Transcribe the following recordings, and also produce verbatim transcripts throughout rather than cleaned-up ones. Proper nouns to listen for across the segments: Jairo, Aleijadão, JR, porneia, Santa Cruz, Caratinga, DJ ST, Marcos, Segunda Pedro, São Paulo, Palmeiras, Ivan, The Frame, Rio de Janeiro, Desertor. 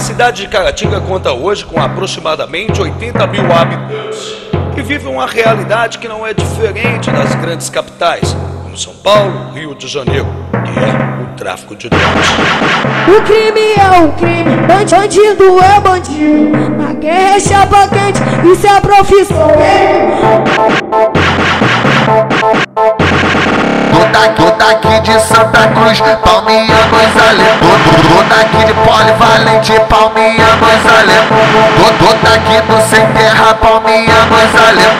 cidade de Caratinga conta hoje com aproximadamente oitenta mil habitantes e vive uma realidade que não é diferente das grandes capitais, como São Paulo, Rio de Janeiro, que é o tráfico de drogas. O crime é um crime, bandido é bandido, na guerra é chapa quente, isso é a profissão. Tô daqui de Santa Cruz, Palmeiras, Aleijadão. Tô daqui de Polivalente, Palmeiras, Aleijadão. Tô daqui do Sem Terra, Palmeiras, Aleijadão.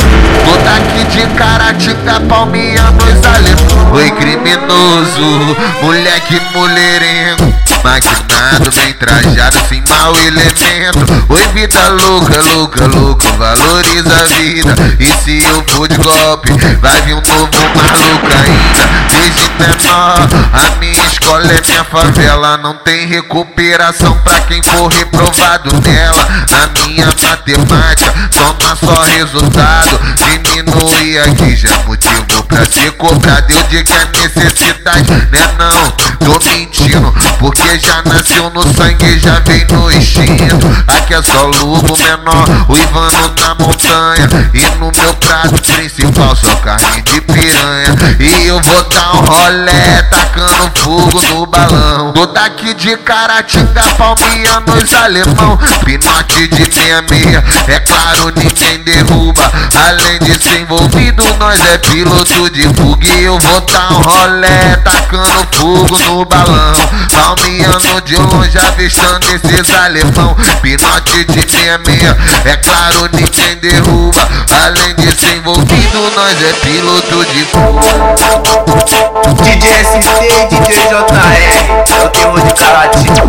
Tô daqui de Caratinga, Palmeiras, Aleijadão. Oi, criminoso, moleque mulherengo, maquinado, bem trajado, sem mau elemento. Oi, vida louca, louca, louco, valoriza a vida. E se eu for de golpe, vai vir um novo maluco ainda. Desde menor, a minha escola é minha favela. Não tem recuperação pra quem for reprovado nela. Na minha matemática, toma só resultado. Diminui aqui, já motivo pra ser cobrado. Eu digo que é necessidade, né não, tô mentindo, porque já nasceu no sangue, já veio no instinto. Aqui é só lugo menor, o Ivan na montanha. E no meu prato principal, só carne de piranha. E eu vou dar um rolé, tacando fogo no balão. Tô daqui de Caratinga, Palmeiras, Alemão. Pinote de meia meia, é claro, ninguém derruba. Além de ser envolvido, nós é piloto de fuga. E eu vou dar um rolé, tacando fogo no balão. Palmeiras de longe, avistando esses alemão. Pinote de meia meia, é claro, ninguém derruba. Além de ser envolvido, nós é piloto de fuga. D J S T e D J J R, é o terror de Caratinga.